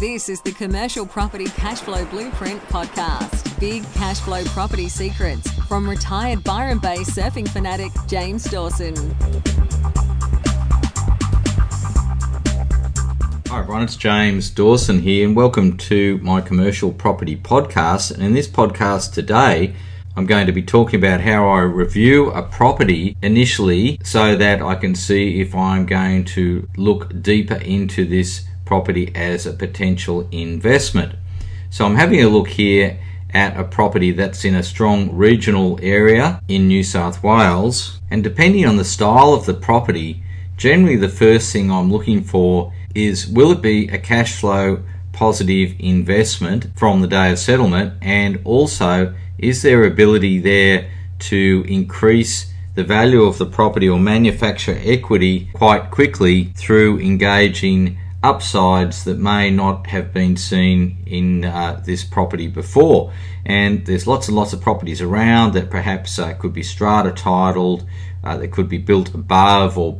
This is the Commercial Property Cashflow Blueprint podcast. Big cashflow property secrets from retired Byron Bay surfing fanatic James Dawson. Hi everyone, it's James Dawson here and welcome to my Commercial Property podcast. And in this podcast today, I'm going to be talking about how I review a property initially so that I can see if I'm going to look deeper into this property as a potential investment. So I'm having a look here at a property that's in a strong regional area in New South Wales, and depending on the style of the property, generally the first thing I'm looking for is, will it be a cash flow positive investment from the day of settlement, and also is there ability there to increase the value of the property or manufacture equity quite quickly through engaging upsides that may not have been seen in this property before. And there's lots and lots of properties around that perhaps could be strata titled, that could be built above or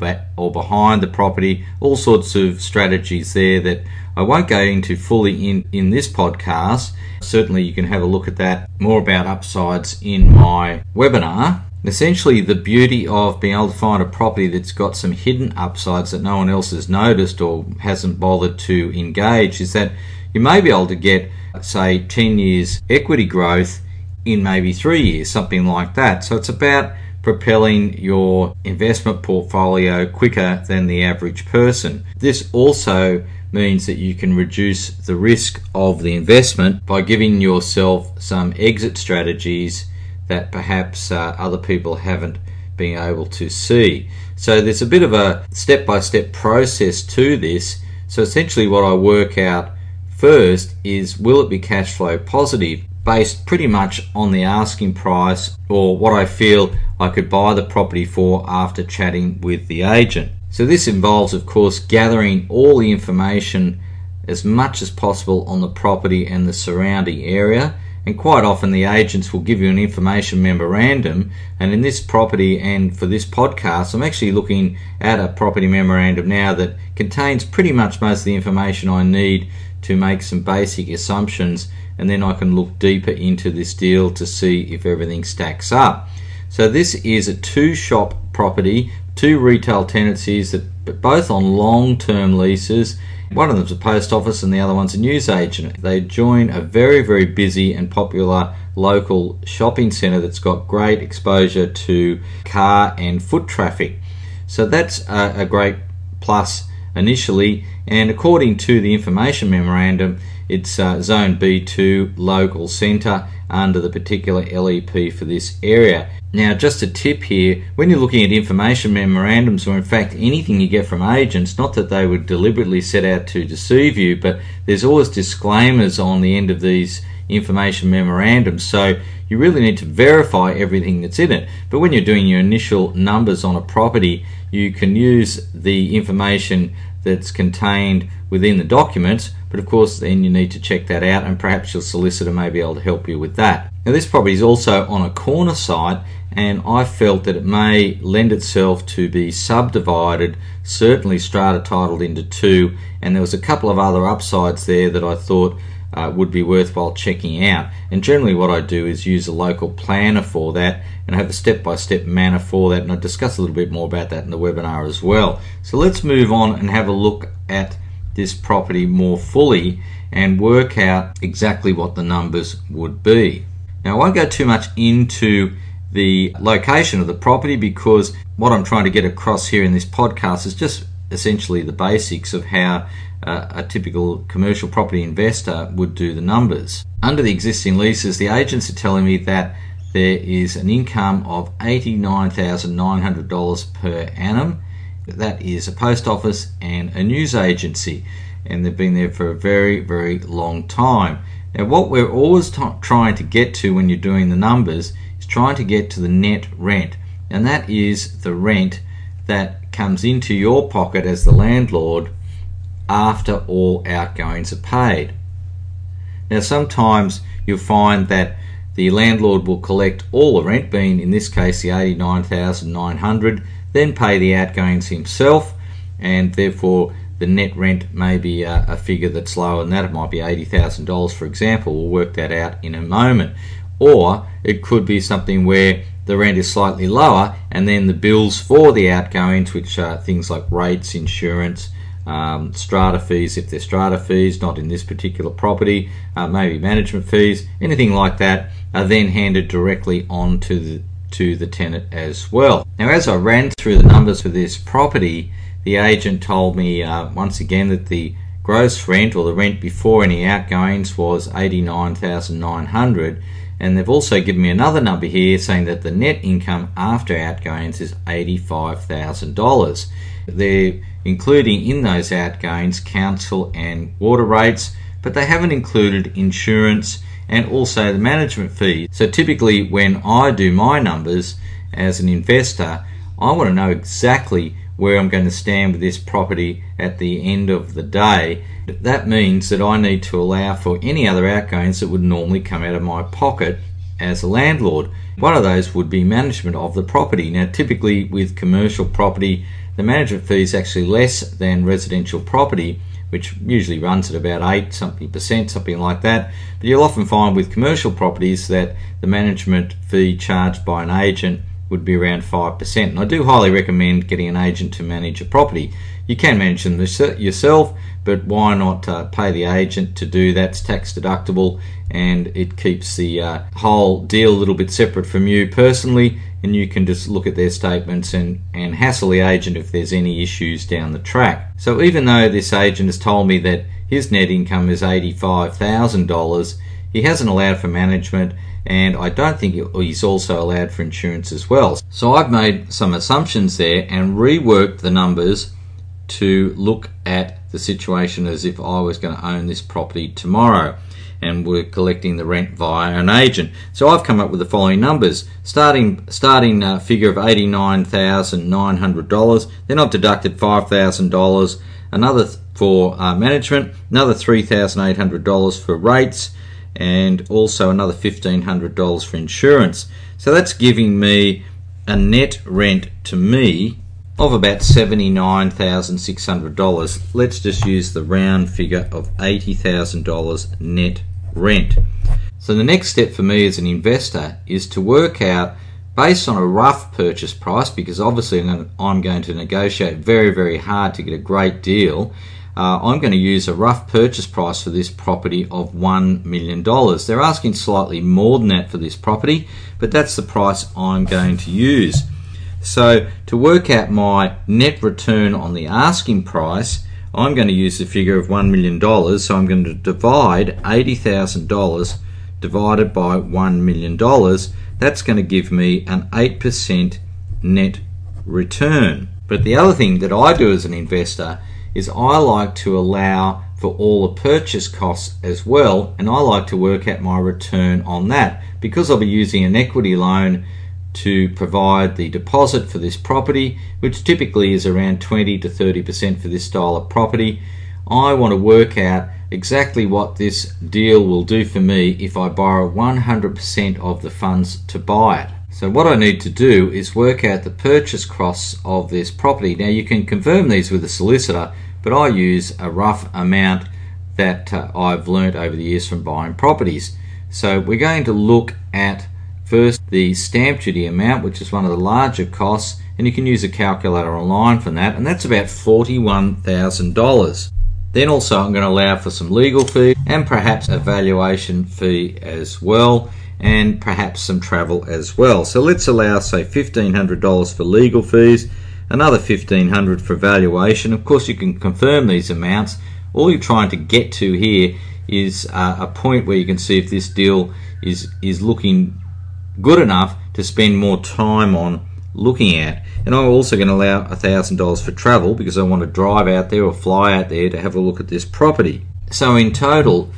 behind the property, all sorts of strategies there that I won't go into fully in this podcast. Certainly you can have a look at that, more about upsides in my webinar. Essentially, the beauty of being able to find a property that's got some hidden upsides that no one else has noticed or hasn't bothered to engage is that you may be able to get, say, 10 years equity growth in maybe 3 years, something like that. So it's about propelling your investment portfolio quicker than the average person. This also means that you can reduce the risk of the investment by giving yourself some exit strategies that perhaps other people haven't been able to see. So there's a bit of a step-by-step process to this. So essentially what I work out first is, will it be cash flow positive based pretty much on the asking price or what I feel I could buy the property for after chatting with the agent. So this involves, of course, gathering all the information as much as possible on the property and the surrounding area. And quite often the agents will give you an information memorandum, and in this property and for this podcast I'm actually looking at a property memorandum now that contains pretty much most of the information I need to make some basic assumptions, and then I can look deeper into this deal to see if everything stacks up. So this is a two-shop property, two retail tenancies that both on long-term leases. One of them's a post office and the other one's a newsagent. They join a very, very busy and popular local shopping centre that's got great exposure to car and foot traffic. So that's a great plus initially, and according to the information memorandum, it's Zone B2 local centre under the particular LEP for this area. Now, just a tip here, when you're looking at information memorandums, or in fact anything you get from agents, not that they would deliberately set out to deceive you, but there's always disclaimers on the end of these information memorandums, so you really need to verify everything that's in it. But when you're doing your initial numbers on a property, you can use the information that's contained within the documents, but of course then you need to check that out, and perhaps your solicitor may be able to help you with that. Now, this property is also on a corner site, and I felt that it may lend itself to be subdivided, certainly strata titled into two, and there was a couple of other upsides there that I thought would be worthwhile checking out. And generally what I do is use a local planner for that, and I have a step-by-step manner for that, and I discuss a little bit more about that in the webinar as well. So let's move on and have a look at this property more fully and work out exactly what the numbers would be. Now, I won't go too much into the location of the property, because what I'm trying to get across here in this podcast is just essentially the basics of how a typical commercial property investor would do the numbers. Under the existing leases, the agents are telling me that there is an income of $89,900 per annum. That is a post office and a news agency, and they've been there for a very, very long time. Now, what we're always trying to get to when you're doing the numbers is trying to get to the net rent, and that is the rent that comes into your pocket as the landlord after all outgoings are paid. Now, sometimes you'll find that the landlord will collect all the rent, being in this case the $89,900, then pay the outgoings himself, and therefore the net rent may be a figure that's lower than that. It might be $80,000, for example. We'll work that out in a moment. Or it could be something where the rent is slightly lower and then the bills for the outgoings, which are things like rates, insurance, strata fees, if they're strata fees, not in this particular property, maybe management fees, anything like that, are then handed directly on to the tenant as well. Now, as I ran through the numbers for this property, the agent told me once again that the gross rent, or the rent before any outgoings, was $89,900, and they've also given me another number here saying that the net income after outgoings is $85,000. They're including in those outgoings council and water rates, but they haven't included insurance and also the management fees. So typically when I do my numbers as an investor, I want to know exactly where I'm going to stand with this property at the end of the day. That means that I need to allow for any other outgoings that would normally come out of my pocket as a landlord. One of those would be management of the property. Now, typically with commercial property, the management fee is actually less than residential property, which usually runs at about 8%, something like that. But you'll often find with commercial properties that the management fee charged by an agent would be around 5%. And I do highly recommend getting an agent to manage a property. You can manage them yourself, but why not pay the agent to do that? It's tax deductible, and it keeps the whole deal a little bit separate from you personally, and you can just look at their statements and hassle the agent if there's any issues down the track. So even though this agent has told me that his net income is $85,000, he hasn't allowed for management, and I don't think he's also allowed for insurance as well. So I've made some assumptions there and reworked the numbers to look at the situation as if I was going to own this property tomorrow and we're collecting the rent via an agent. So I've come up with the following numbers. Starting figure of $89,900, then I've deducted $5,000, another for management, another $3,800 for rates, and also another $1,500 for insurance. So that's giving me a net rent to me of about $79,600. Let's just use the round figure of $80,000 net rent. So the next step for me as an investor is to work out, based on a rough purchase price, because obviously I'm going to negotiate very, very hard to get a great deal. I'm going to use a rough purchase price for this property of $1 million. They're asking slightly more than that for this property, but that's the price I'm going to use. So to work out my net return on the asking price, I'm going to use the figure of $1 million. So I'm going to divide $80,000 divided by $1 million. That's going to give me an 8% net return. But the other thing that I do as an investor is I like to allow for all the purchase costs as well, and I like to work out my return on that. Because I'll be using an equity loan to provide the deposit for this property, which typically is around 20 to 30% for this style of property, I want to work out exactly what this deal will do for me if I borrow 100% of the funds to buy it. So what I need to do is work out the purchase costs of this property. Now, you can confirm these with a solicitor, but I use a rough amount that I've learnt over the years from buying properties. So we're going to look at first the stamp duty amount, which is one of the larger costs, and you can use a calculator online from that, and that's about $41,000. Then also I'm going to allow for some legal fees and perhaps a valuation fee as well, and perhaps some travel as well. So let's allow, say, $1,500 for legal fees, another $1,500 for valuation. Of course, you can confirm these amounts. All you're trying to get to here is a point where you can see if this deal is looking good enough to spend more time on looking at. And I'm also going to allow $1,000 for travel because I want to drive out there or fly out there to have a look at this property. So in total,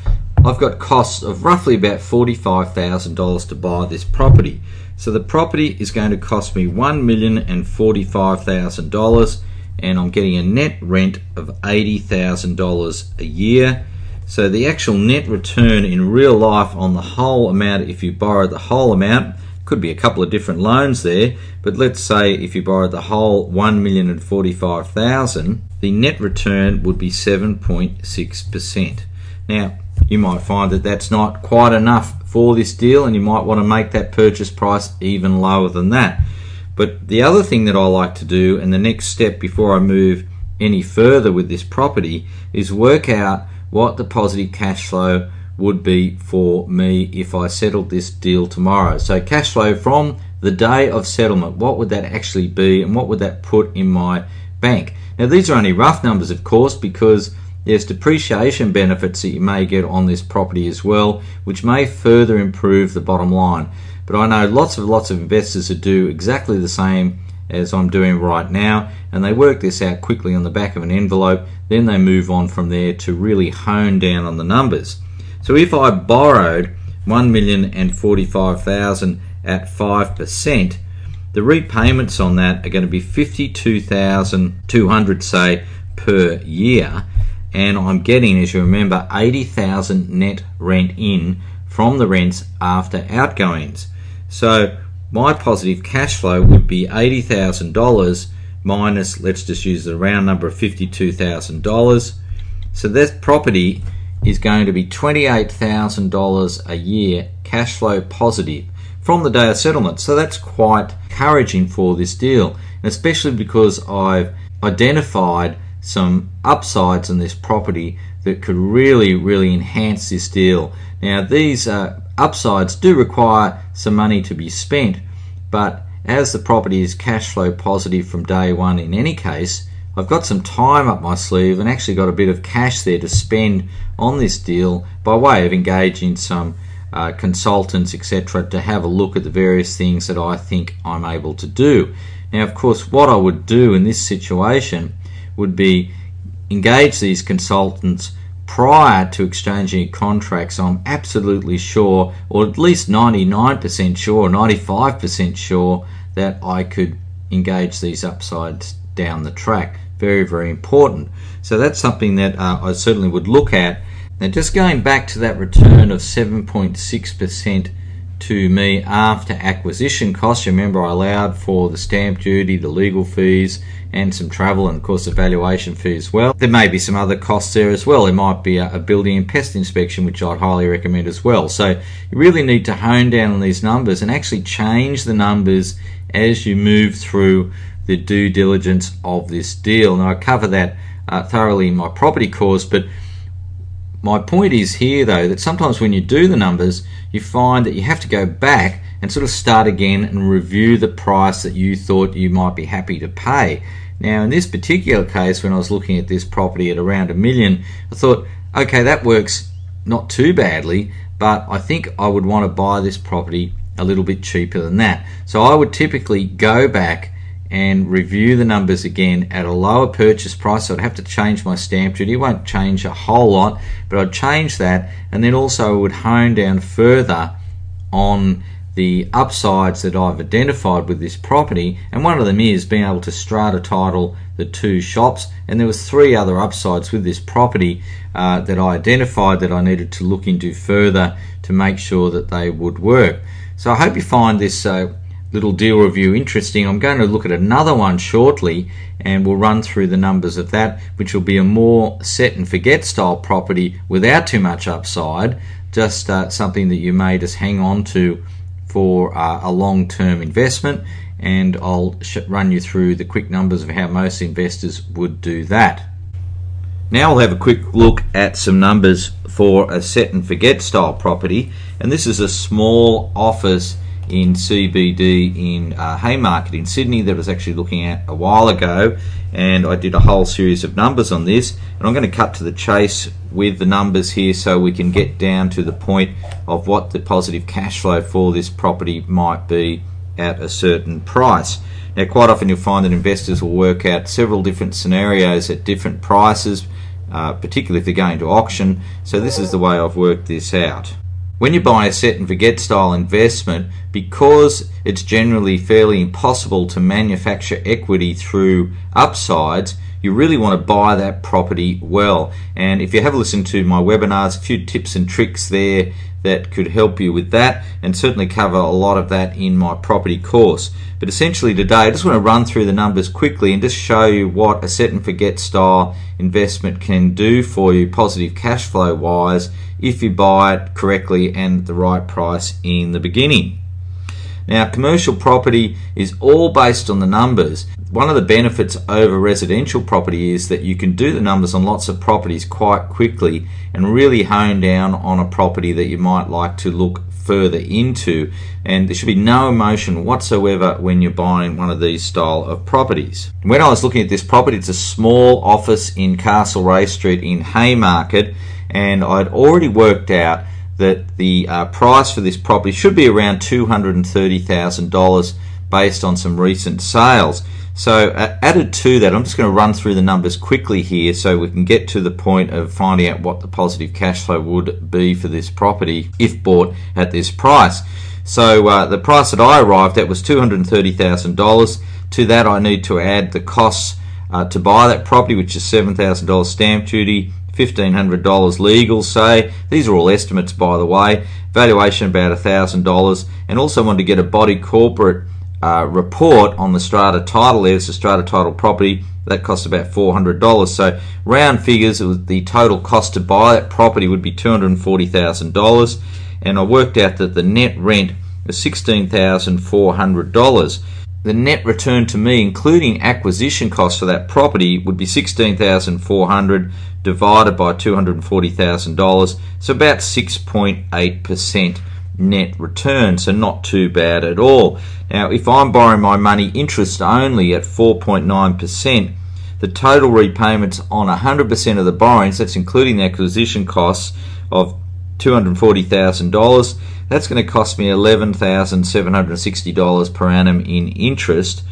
I've got costs of roughly about $45,000 to buy this property. So the property is going to cost me $1,045,000, and I'm getting a net rent of $80,000 a year. So the actual net return in real life on the whole amount, if you borrow the whole amount, could be a couple of different loans there, but let's say if you borrowed the whole $1,045,000, the net return would be 7.6%. Now, you might find that that's not quite enough for this deal, and you might want to make that purchase price even lower than that. But the other thing that I like to do, and the next step before I move any further with this property, is work out what the positive cash flow would be for me if I settled this deal tomorrow. So cash flow from the day of settlement, what would that actually be, and what would that put in my bank? Now, these are only rough numbers, of course, because there's depreciation benefits that you may get on this property as well, which may further improve the bottom line. But I know lots of investors that do exactly the same as I'm doing right now, and they work this out quickly on the back of an envelope, then they move on from there to really hone down on the numbers. So if I borrowed $1,045,000 at 5%, the repayments on that are going to be $52,200, say, per year, and I'm getting, as you remember, $80,000 net rent in from the rents after outgoings. So my positive cash flow would be $80,000 minus, let's just use the round number of $52,000. So this property is going to be $28,000 a year cash flow positive from the day of settlement. So that's quite encouraging for this deal, and especially because I've identified some upsides in this property that could really enhance this deal. Now, these upsides do require some money to be spent, but as the property is cash flow positive from day one in any case, I've got some time up my sleeve and actually got a bit of cash there to spend on this deal by way of engaging some consultants, etc., to have a look at the various things that I think I'm able to do. Now, of course, what I would do in this situation would be engage these consultants prior to exchanging contracts. I'm absolutely sure, or at least 99% sure, 95% sure that I could engage these upsides down the track. Very important. So that's something that I certainly would look at. Now, just going back to that return of 7.6% to me after acquisition costs, remember I allowed for the stamp duty, the legal fees, and some travel, and of course the valuation fee as well. There may be some other costs there as well. There might be a building and pest inspection, which I'd highly recommend as well. So you really need to hone down on these numbers and actually change the numbers as you move through the due diligence of this deal. Now, I cover that thoroughly in my property course, but my point is here, though, that sometimes when you do the numbers, you find that you have to go back and sort of start again and review the price that you thought you might be happy to pay. Now, in this particular case, when I was looking at this property at around $1 million, I thought, okay, that works not too badly, but I think I would want to buy this property a little bit cheaper than that. So I would typically go back and review the numbers again at a lower purchase price. So I'd have to change my stamp duty. It won't change a whole lot, but I'd change that, and then also I would hone down further on the upsides that I've identified with this property, and one of them is being able to strata title the two shops. And there was three other upsides with this property that I identified that I needed to look into further to make sure that they would work. So I hope you find this little deal review interesting. I'm going to look at another one shortly, and we'll run through the numbers of that, which will be a more set and forget style property without too much upside, just something that you may just hang on to for a long-term investment, and I'll run you through the quick numbers of how most investors would do that. Now we'll have a quick look at some numbers for a set and forget style property, and this is a small office in CBD in Haymarket in Sydney that I was actually looking at a while ago, and I did a whole series of numbers on this, and I'm going to cut to the chase with the numbers here so we can get down to the point of what the positive cash flow for this property might be at a certain price. Now, quite often you'll find that investors will work out several different scenarios at different prices, particularly if they're going to auction. So this is the way I've worked this out. When you buy a set and forget style investment, because it's generally fairly impossible to manufacture equity through upsides, you really want to buy that property well. And if you have listened to my webinars, a few tips and tricks there that could help you with that, and certainly cover a lot of that in my property course. But essentially today, I just want to run through the numbers quickly and just show you what a set and forget style investment can do for you positive cash flow wise if you buy it correctly and at the right price in the beginning. Now, commercial property is all based on the numbers. One of the benefits over residential property is that you can do the numbers on lots of properties quite quickly and really hone down on a property that you might like to look further into, and there should be no emotion whatsoever when you're buying one of these style of properties. When I was looking at this property, it's a small office in Castle Ray Street in Haymarket, and I'd already worked out that the price for this property should be around $230,000 based on some recent sales. So added to that, I'm just going to run through the numbers quickly here so we can get to the point of finding out what the positive cash flow would be for this property if bought at this price. So the price that I arrived at was $230,000. To that I need to add the costs to buy that property, which is $7,000 stamp duty, $1,500 legal, say. These are all estimates, by the way. Valuation about $1,000, and also wanted to get a body corporate report on the strata title. There's a strata title property that costs about $400. So round figures, it was the total cost to buy that property would be $240,000, and I worked out that the net rent was $16,400. The net return to me, including acquisition costs for that property, would be $16,400 divided by $240,000, so about 6.8% net return, so not too bad at all. Now, if I'm borrowing my money interest only at 4.9%, the total repayments on 100% of the borrowings, that's including the acquisition costs of $240,000, that's going to cost me $11,760 per annum in interest.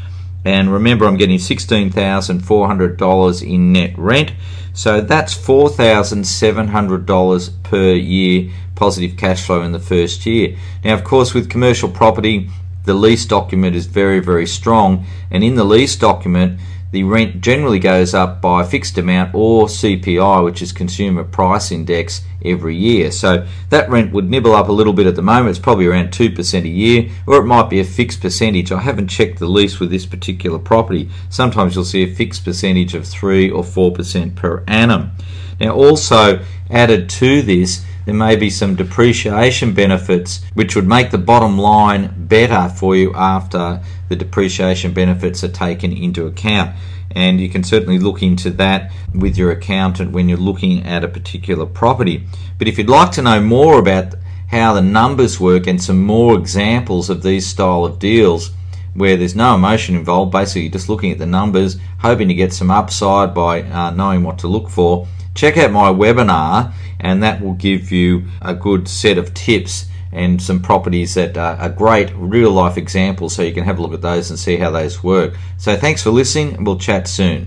And remember, I'm getting $16,400 in net rent, so that's $4,700 per year positive cash flow in the first year. Now, of course, with commercial property, the lease document is very, very strong, and in the lease document, the rent generally goes up by a fixed amount or CPI, which is Consumer Price Index, every year. So that rent would nibble up a little bit at the moment. It's probably around 2% a year, or it might be a fixed percentage. I haven't checked the lease with this particular property. Sometimes you'll see a fixed percentage of 3 or 4% per annum. Now, also added to this, there may be some depreciation benefits which would make the bottom line better for you after the depreciation benefits are taken into account. And you can certainly look into that with your accountant when you're looking at a particular property. But if you'd like to know more about how the numbers work and some more examples of these style of deals where there's no emotion involved, basically just looking at the numbers, hoping to get some upside by knowing what to look for, check out my webinar, and that will give you a good set of tips and some properties that are great real-life examples, so you can have a look at those and see how those work. So thanks for listening, and we'll chat soon.